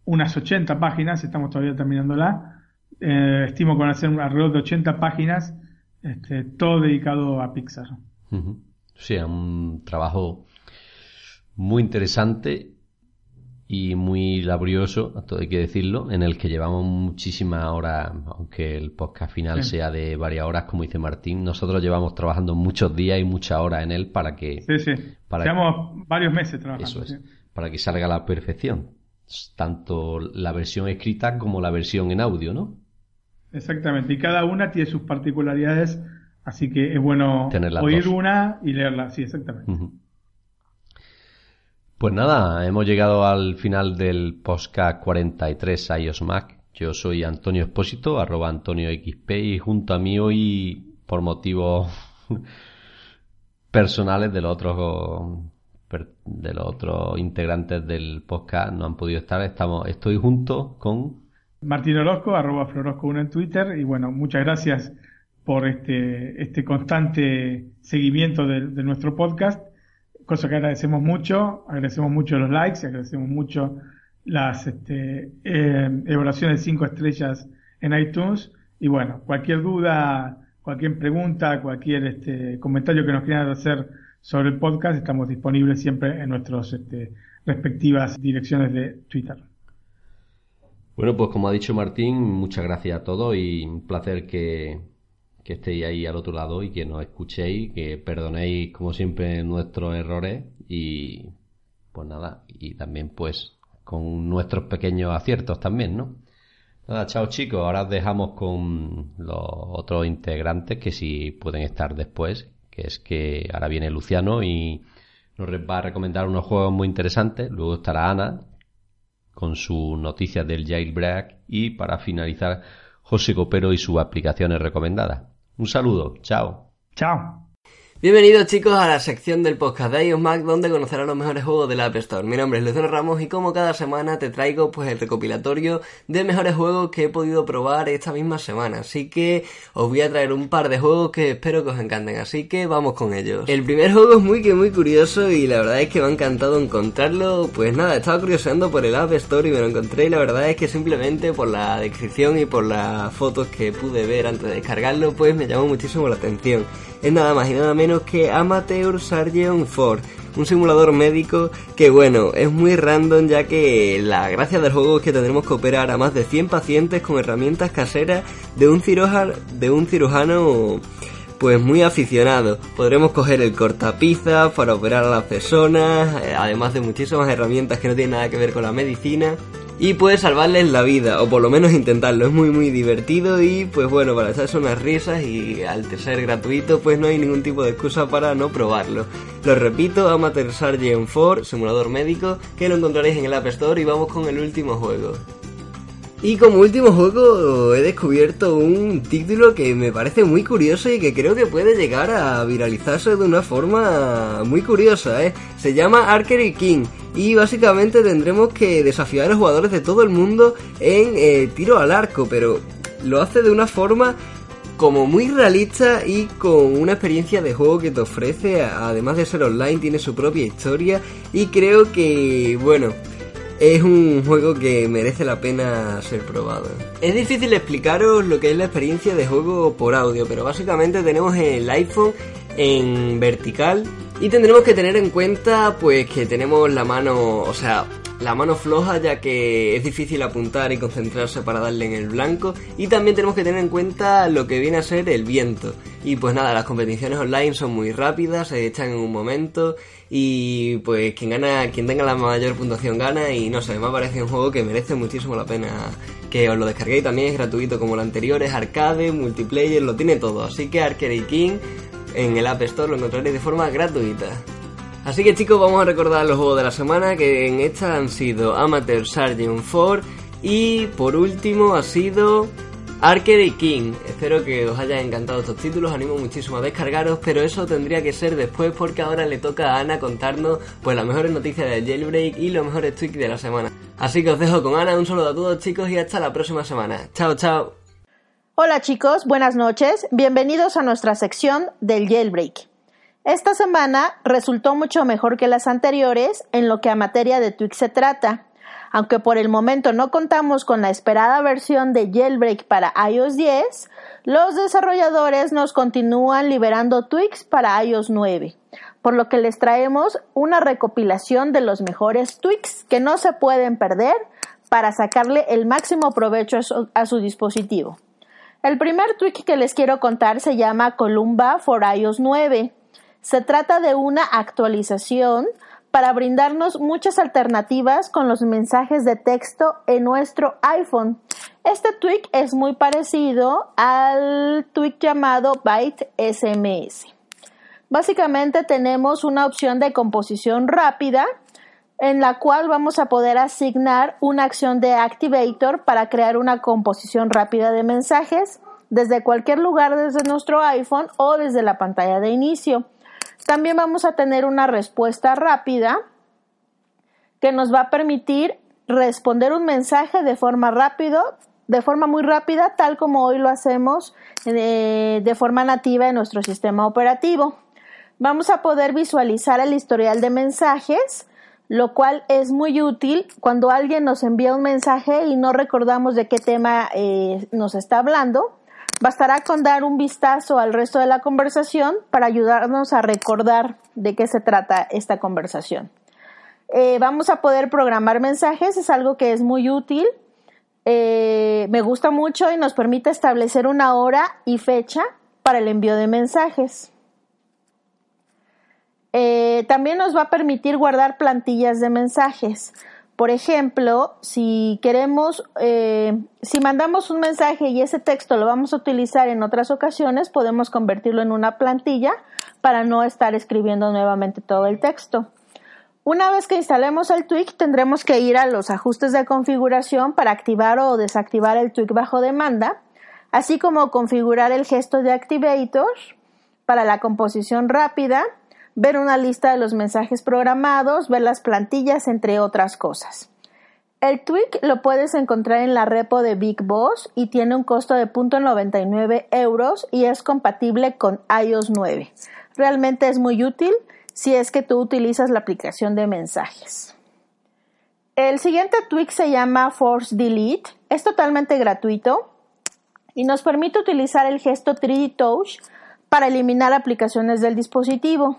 unas ochenta páginas, estamos todavía terminándola, eh, estimo que van a ser alrededor de ochenta páginas, este, todo dedicado a Pixar. Uh-huh. Sí, es un trabajo muy interesante y muy laborioso, todo hay que decirlo, en el que llevamos muchísimas horas, aunque el podcast final sí sea de varias horas, como dice Martín, nosotros llevamos trabajando muchos días y muchas horas en él para que... Sí, sí, para llevamos que, varios meses trabajando. Eso es, sí, para que salga a la perfección, tanto la versión escrita como la versión en audio, ¿no? Exactamente, y cada una tiene sus particularidades, así que es bueno oír dos. Una y leerla, sí, exactamente. Uh-huh. Pues nada, hemos llegado al final del podcast cuarenta y tres iOS Mac. Yo soy Antonio Expósito, arroba Antonio X P, y junto a mí hoy, por motivos personales de los otros de los otros integrantes del podcast, no han podido estar. Estamos, estoy junto con Martín Orozco, arroba Florosco uno en Twitter, y bueno, muchas gracias por este, este constante seguimiento de, de nuestro podcast. Cosa que agradecemos mucho, agradecemos mucho los likes, agradecemos mucho las este, eh, evaluaciones de cinco estrellas en iTunes. Y bueno, cualquier duda, cualquier pregunta, cualquier este, comentario que nos quieran hacer sobre el podcast, estamos disponibles siempre en nuestras este, respectivas direcciones de Twitter. Bueno, pues como ha dicho Martín, muchas gracias a todos y un placer que... que estéis ahí al otro lado y que nos escuchéis, que perdonéis como siempre nuestros errores y pues nada, y también pues con nuestros pequeños aciertos también, ¿no? Nada, chao chicos, ahora os dejamos con los otros integrantes que sí pueden estar después, que es que ahora viene Luciano y nos va a recomendar unos juegos muy interesantes, luego estará Ana con sus noticias del jailbreak y para finalizar José Copero y sus aplicaciones recomendadas. Un saludo, chao. Chao. Bienvenidos chicos a la sección del podcast de iOS Mac, donde conocerán los mejores juegos de la App Store. Mi nombre es Luciano Ramos y como cada semana te traigo pues el recopilatorio de mejores juegos que he podido probar esta misma semana. Así que os voy a traer un par de juegos que espero que os encanten, así que vamos con ellos. El primer juego es muy que muy curioso y la verdad es que me ha encantado encontrarlo. Pues nada, estaba curioseando por el App Store y me lo encontré, y la verdad es que simplemente por la descripción y por las fotos que pude ver antes de descargarlo, pues me llamó muchísimo la atención. Es nada más y nada menos que Amateur Surgeon cuatro, un simulador médico que bueno, es muy random, ya que la gracia del juego es que tendremos que operar a más de cien pacientes con herramientas caseras de un cirujano, de un cirujano pues muy aficionados. Podremos coger el cortapizza para operar a las personas, además de muchísimas herramientas que no tienen nada que ver con la medicina, y puede salvarles la vida, o por lo menos intentarlo. Es muy muy divertido y pues bueno, para echarse unas risas, y al ser gratuito pues no hay ningún tipo de excusa para no probarlo. Lo repito, Amateur Surgeon cuatro, simulador médico, que lo encontraréis en el App Store. Y vamos con el último juego. Y como último juego he descubierto un título que me parece muy curioso y que creo que puede llegar a viralizarse de una forma muy curiosa, ¿eh? Se llama Archery King, y básicamente tendremos que desafiar a los jugadores de todo el mundo en eh, tiro al arco, pero lo hace de una forma como muy realista y con una experiencia de juego que te ofrece. Además de ser online, tiene su propia historia, y creo que, bueno, es un juego que merece la pena ser probado. Es difícil explicaros lo que es la experiencia de juego por audio, pero básicamente tenemos el iPhone en vertical y tendremos que tener en cuenta pues que tenemos la mano, o sea, la mano floja, ya que es difícil apuntar y concentrarse para darle en el blanco, y también tenemos que tener en cuenta lo que viene a ser el viento. Y pues nada, las competiciones online son muy rápidas, se echan en un momento, y pues quien gana, quien tenga la mayor puntuación gana, y no sé, me parece un juego que merece muchísimo la pena que os lo descarguéis. También es gratuito como el anterior, es arcade, multiplayer, lo tiene todo, así que Archery King en el App Store lo encontraréis de forma gratuita. Así que chicos, vamos a recordar los juegos de la semana, que en esta han sido Amateur Surgeon cuatro y por último ha sido Archery King. Espero que os hayan encantado estos títulos, animo muchísimo a descargaros, pero eso tendría que ser después, porque ahora le toca a Ana contarnos pues las mejores noticias del jailbreak y los mejores tweets de la semana. Así que os dejo con Ana, un saludo a todos chicos y hasta la próxima semana. Chao, chao. Hola chicos, buenas noches, bienvenidos a nuestra sección del jailbreak. Esta semana resultó mucho mejor que las anteriores en lo que a materia de tweaks se trata. Aunque por el momento no contamos con la esperada versión de Jailbreak para i o s diez, los desarrolladores nos continúan liberando tweaks para i o s nueve, por lo que les traemos una recopilación de los mejores tweaks que no se pueden perder para sacarle el máximo provecho a su dispositivo. El primer tweak que les quiero contar se llama Columba for i o s nueve. Se trata de una actualización para brindarnos muchas alternativas con los mensajes de texto en nuestro iPhone. Este tweak es muy parecido al tweak llamado Byte S M S. Básicamente tenemos una opción de composición rápida en la cual vamos a poder asignar una acción de Activator para crear una composición rápida de mensajes desde cualquier lugar, desde nuestro iPhone o desde la pantalla de inicio. También vamos a tener una respuesta rápida que nos va a permitir responder un mensaje de forma rápido, de forma muy rápida, tal como hoy lo hacemos de, de forma nativa en nuestro sistema operativo. Vamos a poder visualizar el historial de mensajes, lo cual es muy útil cuando alguien nos envía un mensaje y no recordamos de qué tema eh, nos está hablando. Bastará con dar un vistazo al resto de la conversación para ayudarnos a recordar de qué se trata esta conversación. Eh, vamos a poder programar mensajes, es algo que es muy útil, eh, me gusta mucho y nos permite establecer una hora y fecha para el envío de mensajes. Eh, también nos va a permitir guardar plantillas de mensajes. Por ejemplo, si queremos, eh, si mandamos un mensaje y ese texto lo vamos a utilizar en otras ocasiones, podemos convertirlo en una plantilla para no estar escribiendo nuevamente todo el texto. Una vez que instalemos el tweak, tendremos que ir a los ajustes de configuración para activar o desactivar el tweak bajo demanda, así como configurar el gesto de Activator para la composición rápida, ver una lista de los mensajes programados, ver las plantillas, entre otras cosas. El tweak lo puedes encontrar en la repo de BigBoss y tiene un costo de cero punto noventa y nueve euros y es compatible con i o s nueve. Realmente es muy útil si es que tú utilizas la aplicación de mensajes. El siguiente tweak se llama Force Delete. Es totalmente gratuito y nos permite utilizar el gesto tres D Touch para eliminar aplicaciones del dispositivo.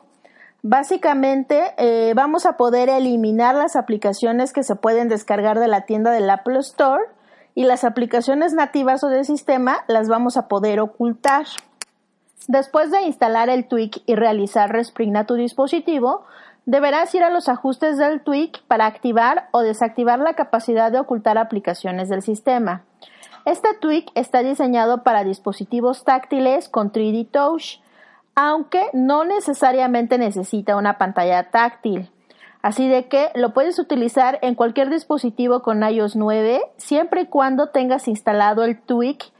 Básicamente eh, vamos a poder eliminar las aplicaciones que se pueden descargar de la tienda del Apple Store, y las aplicaciones nativas o del sistema las vamos a poder ocultar. Después de instalar el tweak y realizar respring a tu dispositivo, deberás ir a los ajustes del tweak para activar o desactivar la capacidad de ocultar aplicaciones del sistema. Este tweak está diseñado para dispositivos táctiles con tres D Touch, aunque no necesariamente necesita una pantalla táctil. Así de que lo puedes utilizar en cualquier dispositivo con i o s nueve, siempre y cuando tengas instalado el tweak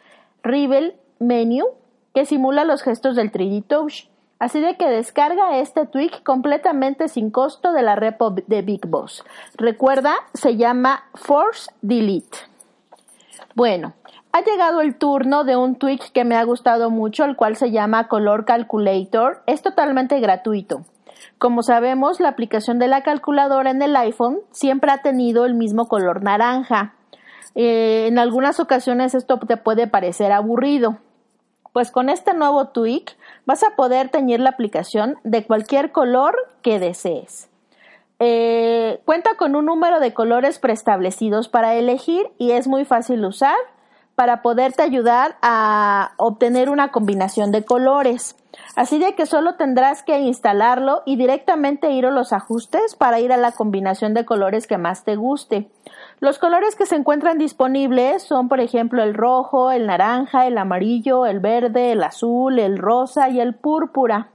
Reveal Menu, que simula los gestos del tres D Touch. Así de que descarga este tweak completamente sin costo de la repo de BigBoss. Recuerda, se llama Force Delete. Bueno, ha llegado el turno de un tweak que me ha gustado mucho, el cual se llama Color Calculator. Es totalmente gratuito. Como sabemos, la aplicación de la calculadora en el iPhone siempre ha tenido el mismo color naranja. Eh, en algunas ocasiones esto te puede parecer aburrido. Pues con este nuevo tweak vas a poder teñir la aplicación de cualquier color que desees. Eh, cuenta con un número de colores preestablecidos para elegir y es muy fácil usar para poderte ayudar a obtener una combinación de colores. Así de que solo tendrás que instalarlo y directamente ir a los ajustes para ir a la combinación de colores que más te guste. Los colores que se encuentran disponibles son, por ejemplo, el rojo, el naranja, el amarillo, el verde, el azul, el rosa y el púrpura.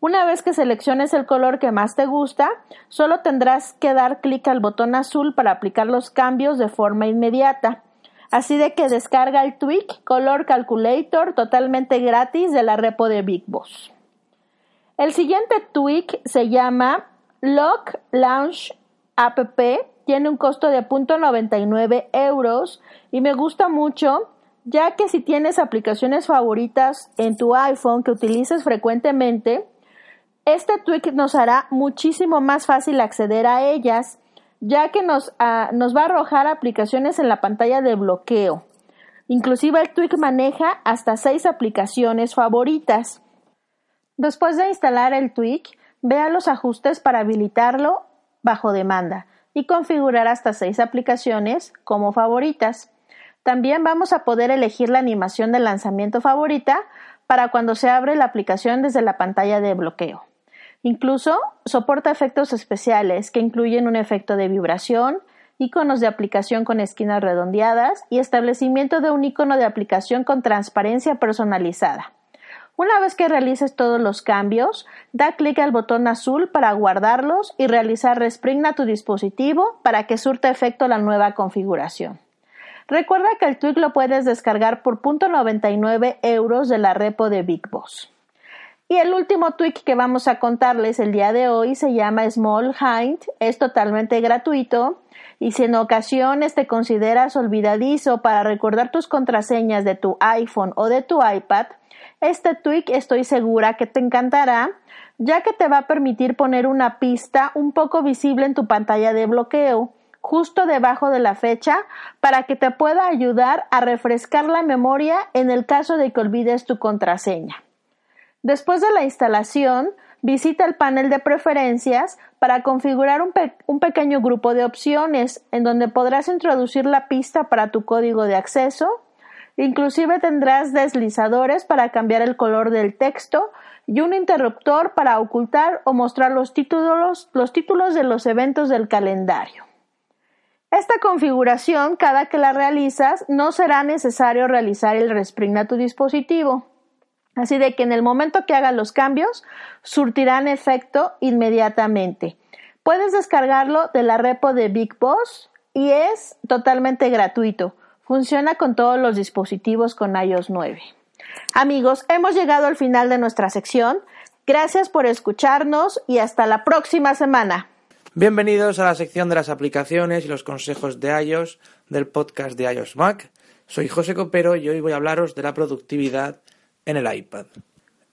Una vez que selecciones el color que más te gusta, solo tendrás que dar clic al botón azul para aplicar los cambios de forma inmediata. Así de que descarga el tweak Color Calculator totalmente gratis de la repo de BigBoss. El siguiente tweak se llama Lock Launch App. Tiene un costo de cero punto noventa y nueve euros y me gusta mucho, ya que si tienes aplicaciones favoritas en tu iPhone que utilices frecuentemente, este tweak nos hará muchísimo más fácil acceder a ellas, ya que nos, uh, nos va a arrojar aplicaciones en la pantalla de bloqueo. Inclusive el tweak maneja hasta seis aplicaciones favoritas. Después de instalar el tweak, vea los ajustes para habilitarlo bajo demanda y configurar hasta seis aplicaciones como favoritas. También vamos a poder elegir la animación de lanzamiento favorita para cuando se abre la aplicación desde la pantalla de bloqueo. Incluso soporta efectos especiales que incluyen un efecto de vibración, iconos de aplicación con esquinas redondeadas y establecimiento de un icono de aplicación con transparencia personalizada. Una vez que realices todos los cambios, da clic al botón azul para guardarlos y realizar respring a tu dispositivo para que surta efecto la nueva configuración. Recuerda que el tweak lo puedes descargar por cero punto noventa y nueve euros de la repo de BigBoss. Y el último tweak que vamos a contarles el día de hoy se llama Small Hint, es totalmente gratuito y si en ocasiones te consideras olvidadizo para recordar tus contraseñas de tu iPhone o de tu iPad, este tweak estoy segura que te encantará, ya que te va a permitir poner una pista un poco visible en tu pantalla de bloqueo, justo debajo de la fecha, para que te pueda ayudar a refrescar la memoria en el caso de que olvides tu contraseña. Después de la instalación, visita el panel de preferencias para configurar un, pe- un pequeño grupo de opciones en donde podrás introducir la pista para tu código de acceso. Inclusive tendrás deslizadores para cambiar el color del texto y un interruptor para ocultar o mostrar los títulos, los títulos de los eventos del calendario. Esta configuración, cada que la realizas, no será necesario realizar el respring a tu dispositivo. Así de que en el momento que hagan los cambios, surtirán efecto inmediatamente. Puedes descargarlo de la repo de BigBoss y es totalmente gratuito. Funciona con todos los dispositivos con i o s nueve. Amigos, hemos llegado al final de nuestra sección. Gracias por escucharnos y hasta la próxima semana. Bienvenidos a la sección de las aplicaciones y los consejos de iOS del podcast de iOS Mac. Soy José Copero y hoy voy a hablaros de la productividad en el iPad.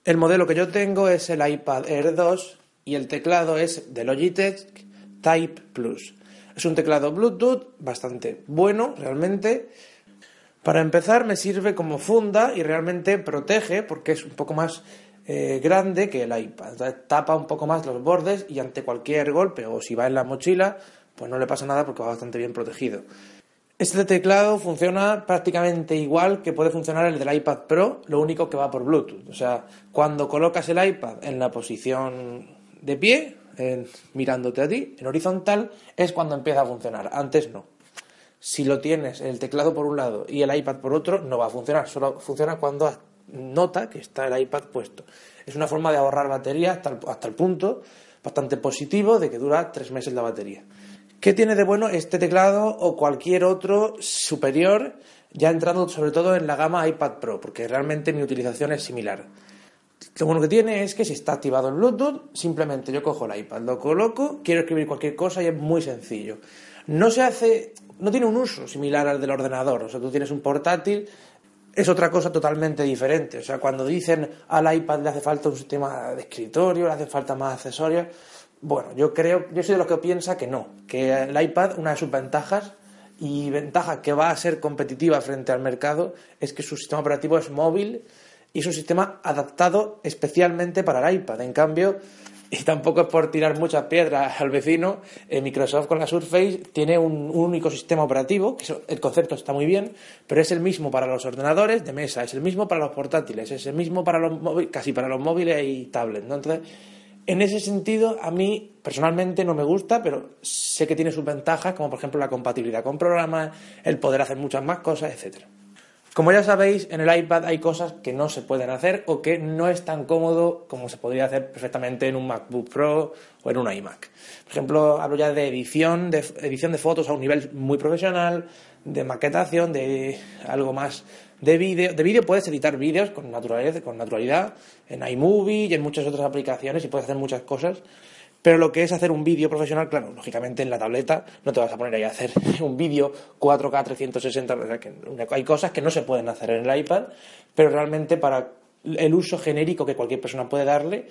El modelo que yo tengo es el iPad Air dos y el teclado es de Logitech Type Plus. Es un teclado Bluetooth bastante bueno realmente. Para empezar me sirve como funda y realmente protege porque es un poco más eh, grande que el iPad. Tapa un poco más los bordes y ante cualquier golpe o si va en la mochila pues no le pasa nada porque va bastante bien protegido. Este teclado funciona prácticamente igual que puede funcionar el del iPad Pro, lo único que va por Bluetooth. O sea, cuando colocas el iPad en la posición de pie, en, mirándote a ti, en horizontal, es cuando empieza a funcionar. Antes no. Si lo tienes el teclado por un lado y el iPad por otro, no va a funcionar. Solo funciona cuando nota que está el iPad puesto. Es una forma de ahorrar batería hasta el, hasta el punto bastante positivo de que dura tres meses la batería. ¿Qué tiene de bueno este teclado o cualquier otro superior, ya entrando sobre todo en la gama iPad Pro? Porque realmente mi utilización es similar. Lo bueno que tiene es que si está activado el Bluetooth, simplemente yo cojo el iPad, lo coloco, quiero escribir cualquier cosa y es muy sencillo. No se hace, no tiene un uso similar al del ordenador. O sea, tú tienes un portátil, es otra cosa totalmente diferente. O sea, cuando dicen al iPad le hace falta un sistema de escritorio, le hace falta más accesorios. Bueno, yo creo, yo soy de los que piensa que no, que el iPad, una de sus ventajas y ventaja que va a ser competitiva frente al mercado es que su sistema operativo es móvil y es un sistema adaptado especialmente para el iPad. En cambio, y tampoco es por tirar muchas piedras al vecino, eh, Microsoft con la Surface tiene un, un único sistema operativo, que eso, el concepto está muy bien, pero es el mismo para los ordenadores de mesa, es el mismo para los portátiles, es el mismo para los móviles, casi para los móviles y tablets, ¿no? Entonces, en ese sentido, a mí personalmente no me gusta, pero sé que tiene sus ventajas, como por ejemplo la compatibilidad con programas, el poder hacer muchas más cosas, etcétera. Como ya sabéis, en el iPad hay cosas que no se pueden hacer o que no es tan cómodo como se podría hacer perfectamente en un MacBook Pro o en un iMac. Por ejemplo, hablo ya de edición, de edición de fotos a un nivel muy profesional, de maquetación, de algo más de vídeo. De vídeo puedes editar vídeos con naturalidad, con naturalidad en iMovie y en muchas otras aplicaciones y puedes hacer muchas cosas. Pero lo que es hacer un vídeo profesional, claro, lógicamente en la tableta no te vas a poner ahí a hacer un vídeo cuatro K trescientos sesenta, o sea que hay cosas que no se pueden hacer en el iPad, pero realmente para el uso genérico que cualquier persona puede darle,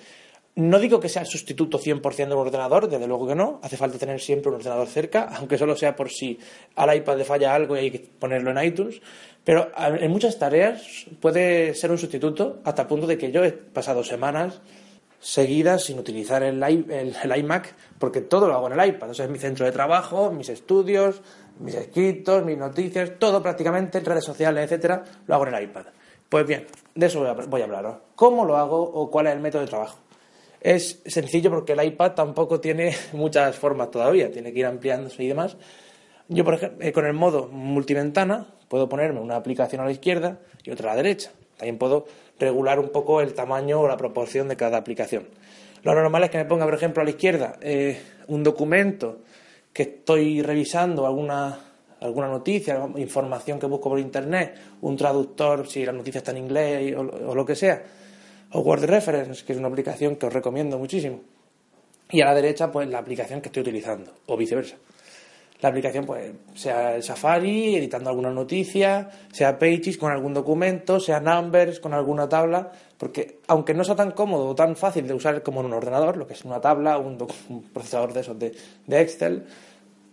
no digo que sea el sustituto cien por ciento de un ordenador, desde luego que no, hace falta tener siempre un ordenador cerca, aunque solo sea por si al iPad le falla algo y hay que ponerlo en iTunes, pero en muchas tareas puede ser un sustituto hasta el punto de que yo he pasado semanas seguidas sin utilizar el, I, el, el iMac porque todo lo hago en el iPad, o sea, es mi centro de trabajo, mis estudios, mis escritos, mis noticias, todo prácticamente, redes sociales, etcétera, lo hago en el iPad. Pues bien, de eso voy a, voy a hablaros. ¿Cómo lo hago o cuál es el método de trabajo? Es sencillo porque el iPad tampoco tiene muchas formas todavía, tiene que ir ampliándose y demás. Yo, por ejemplo, con el modo multiventana puedo ponerme una aplicación a la izquierda y otra a la derecha. También puedo regular un poco el tamaño o la proporción de cada aplicación. Lo normal es que me ponga, por ejemplo, a la izquierda eh, un documento que estoy revisando, alguna, alguna noticia, información que busco por internet, un traductor si la noticia está en inglés o, o lo que sea, o Word Reference, que es una aplicación que os recomiendo muchísimo. Y a la derecha, pues, la aplicación que estoy utilizando, o viceversa. La aplicación, pues, sea el Safari, editando alguna noticia, sea Pages con algún documento, sea Numbers con alguna tabla, porque aunque no sea tan cómodo o tan fácil de usar como en un ordenador, lo que es una tabla, un, doc- un procesador de esos de, de Excel,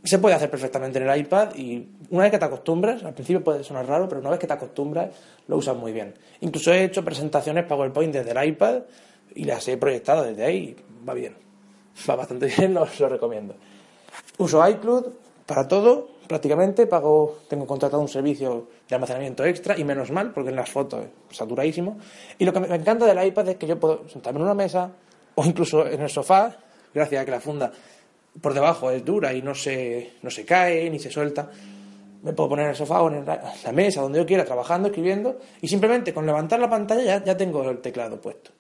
se puede hacer perfectamente en el iPad y una vez que te acostumbras, al principio puede sonar raro, pero una vez que te acostumbras, lo usas muy bien. Incluso he hecho presentaciones PowerPoint desde el iPad y las he proyectado desde ahí y va bien, va bastante bien, os lo recomiendo. Uso iCloud para todo, prácticamente, pago, tengo contratado un servicio de almacenamiento extra, y menos mal, porque en las fotos es saturadísimo. Y lo que me encanta del iPad es que yo puedo sentarme en una mesa, o incluso en el sofá, gracias a que la funda por debajo es dura y no se, no se cae, ni se suelta. Me puedo poner en el sofá o en la mesa, donde yo quiera, trabajando, escribiendo, y simplemente con levantar la pantalla ya, ya tengo el teclado puesto.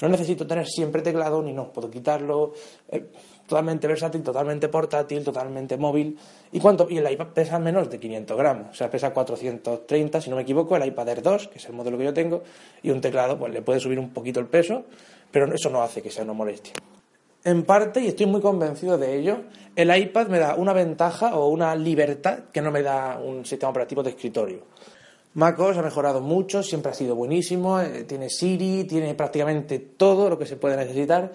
No necesito tener siempre teclado, ni no, puedo quitarlo, eh, totalmente versátil, totalmente portátil, totalmente móvil. ¿Y cuánto? Y el iPad pesa menos de quinientos gramos, o sea, pesa cuatrocientos treinta, si no me equivoco, el iPad Air dos, que es el modelo que yo tengo, y un teclado, pues le puede subir un poquito el peso, pero eso no hace que sea una molestia. En parte, y estoy muy convencido de ello, el iPad me da una ventaja o una libertad que no me da un sistema operativo de escritorio. MacOS ha mejorado mucho, siempre ha sido buenísimo, eh, tiene Siri, tiene prácticamente todo lo que se puede necesitar,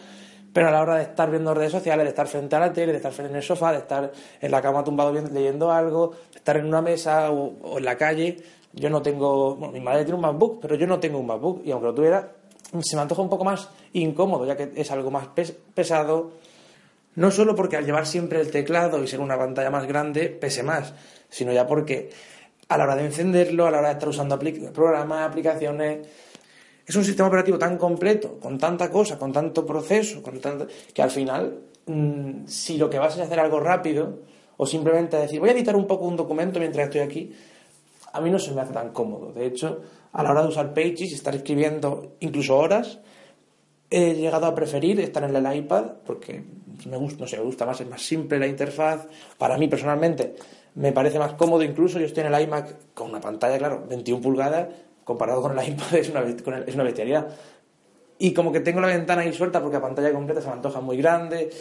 pero a la hora de estar viendo redes sociales, de estar frente a la tele, de estar frente en el sofá, de estar en la cama tumbado viendo, leyendo algo, de estar en una mesa o, o en la calle, yo no tengo, bueno, mi madre tiene un MacBook, pero yo no tengo un MacBook y aunque lo tuviera, se me antoja un poco más incómodo, ya que es algo más pes- pesado, No solo porque al llevar siempre el teclado y ser una pantalla más grande pese más, sino ya porque a la hora de encenderlo, a la hora de estar usando apli- programas, aplicaciones... Es un sistema operativo tan completo, con tanta cosa, con tanto proceso, con tanto, que al final, mmm, si lo que vas a hacer algo rápido, o simplemente decir, voy a editar un poco un documento mientras estoy aquí, a mí no se me hace tan cómodo. De hecho, a la hora de usar Pages y estar escribiendo incluso horas, he llegado a preferir estar en el iPad, porque me gusta, no sé, me gusta más, es más simple la interfaz. Para mí, personalmente, me parece más cómodo incluso. Yo estoy en el iMac con una pantalla, claro, veintiuna pulgadas, comparado con el iPad es una, es una bestialidad. Y como que tengo la ventana ahí suelta porque la pantalla completa se me antoja muy grande,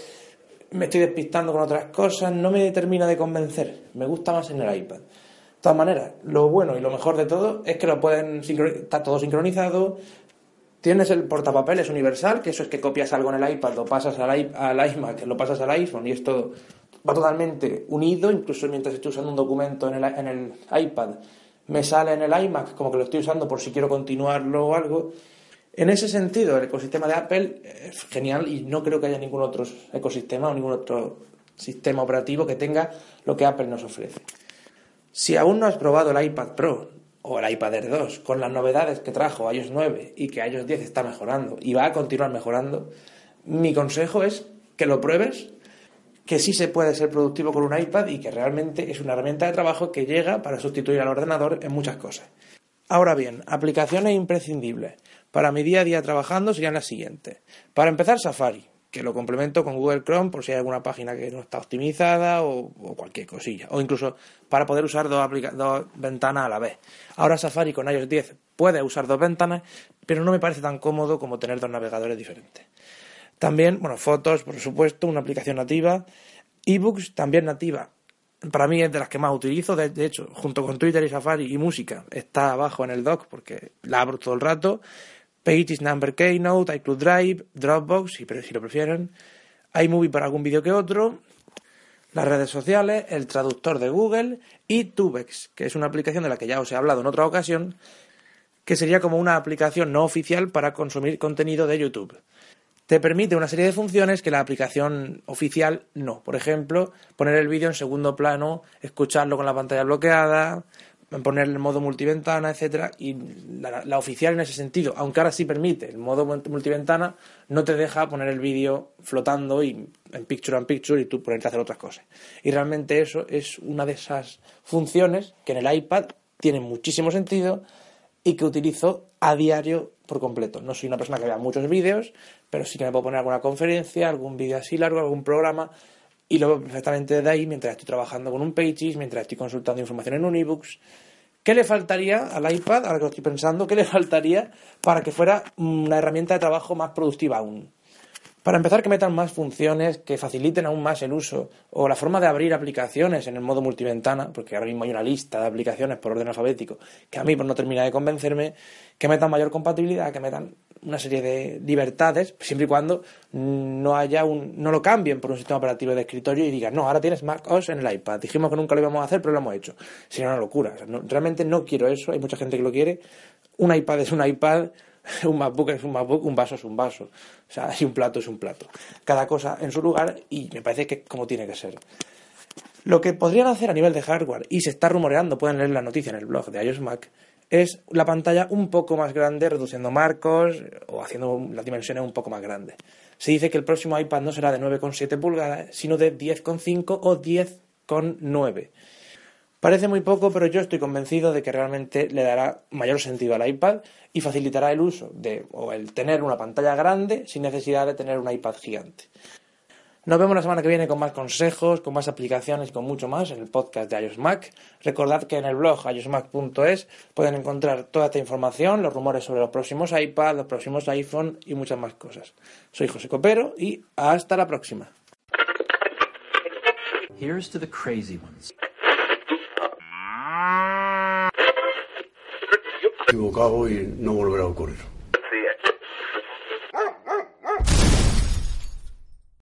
me estoy despistando con otras cosas, no me termina de convencer, me gusta más en el iPad. De todas maneras, lo bueno y lo mejor de todo es que lo pueden sincronizar, está todo sincronizado, tienes el portapapeles universal, que eso es que copias algo en el iPad, lo pasas al, I- al iMac, lo pasas al iPhone y es todo, va totalmente unido, incluso mientras estoy usando un documento en el, en el iPad, me sale en el iMac como que lo estoy usando por si quiero continuarlo o algo. En ese sentido, el ecosistema de Apple es genial y no creo que haya ningún otro ecosistema o ningún otro sistema operativo que tenga lo que Apple nos ofrece. Si aún no has probado el iPad Pro o el iPad Air dos con las novedades que trajo i o ese nueve y que i o ese diez está mejorando y va a continuar mejorando, mi consejo es que lo pruebes, que sí se puede ser productivo con un iPad y que realmente es una herramienta de trabajo que llega para sustituir al ordenador en muchas cosas. Ahora bien, aplicaciones imprescindibles para mi día a día trabajando serían las siguientes. Para empezar, Safari, que lo complemento con Google Chrome por si hay alguna página que no está optimizada o, o cualquier cosilla, o incluso para poder usar dos, aplica- dos ventanas a la vez. Ahora Safari con i o ese diez puede usar dos ventanas, pero no me parece tan cómodo como tener dos navegadores diferentes. También, bueno, fotos, por supuesto, una aplicación nativa. Ebooks, también nativa. Para mí es de las que más utilizo. De, de hecho, junto con Twitter y Safari y música, está abajo en el dock porque la abro todo el rato. Pages, Number, Keynote, iCloud Drive, Dropbox, si, si lo prefieren. iMovie para algún vídeo que otro. Las redes sociales, el traductor de Google y Tubex, que es una aplicación de la que ya os he hablado en otra ocasión, que sería como una aplicación no oficial para consumir contenido de YouTube. Te permite una serie de funciones que la aplicación oficial no. Por ejemplo, poner el vídeo en segundo plano, escucharlo con la pantalla bloqueada, poner el modo multiventana, etcétera. Y la, la oficial en ese sentido, aunque ahora sí permite el modo multiventana, no te deja poner el vídeo flotando y en picture in picture y tú ponerte a hacer otras cosas. Y realmente eso es una de esas funciones que en el iPad tiene muchísimo sentido y que utilizo a diario por completo. No soy una persona que vea muchos vídeos, pero sí que me puedo poner alguna conferencia, algún vídeo así largo, algún programa, y lo veo perfectamente desde ahí mientras estoy trabajando con un Pages, mientras estoy consultando información en un ebooks. ¿Qué le faltaría al iPad, ahora que lo estoy pensando, qué le faltaría para que fuera una herramienta de trabajo más productiva aún? Para empezar, que metan más funciones, que faciliten aún más el uso, o la forma de abrir aplicaciones en el modo multiventana, porque ahora mismo hay una lista de aplicaciones por orden alfabético, que a mí pues, no termina de convencerme, que metan mayor compatibilidad, que metan una serie de libertades, siempre y cuando no haya un, no lo cambien por un sistema operativo de escritorio y digan, no, ahora tienes macOS en el iPad, dijimos que nunca lo íbamos a hacer, pero lo hemos hecho. Sería una locura, o sea, no, realmente no quiero eso, hay mucha gente que lo quiere, un iPad es un iPad, un MacBook es un MacBook, un vaso es un vaso, o sea, si un plato es un plato, cada cosa en su lugar, y me parece que es como tiene que ser. Lo que podrían hacer a nivel de hardware, y se está rumoreando, pueden leer la noticia en el blog de iOS Mac, es la pantalla un poco más grande, reduciendo marcos o haciendo las dimensiones un poco más grandes. Se dice que el próximo iPad no será de nueve coma siete pulgadas, sino de diez coma cinco o diez coma nueve. Parece muy poco, pero yo estoy convencido de que realmente le dará mayor sentido al iPad y facilitará el uso de o el tener una pantalla grande sin necesidad de tener un iPad gigante. Nos vemos la semana que viene con más consejos, con más aplicaciones y con mucho más en el podcast de iOS Mac. Recordad que en el blog i o s mac punto es pueden encontrar toda esta información, los rumores sobre los próximos iPad, los próximos iPhone y muchas más cosas. Soy José Copero y hasta la próxima. Here's to the crazy ones. Equivocado y no volverá a ocurrir.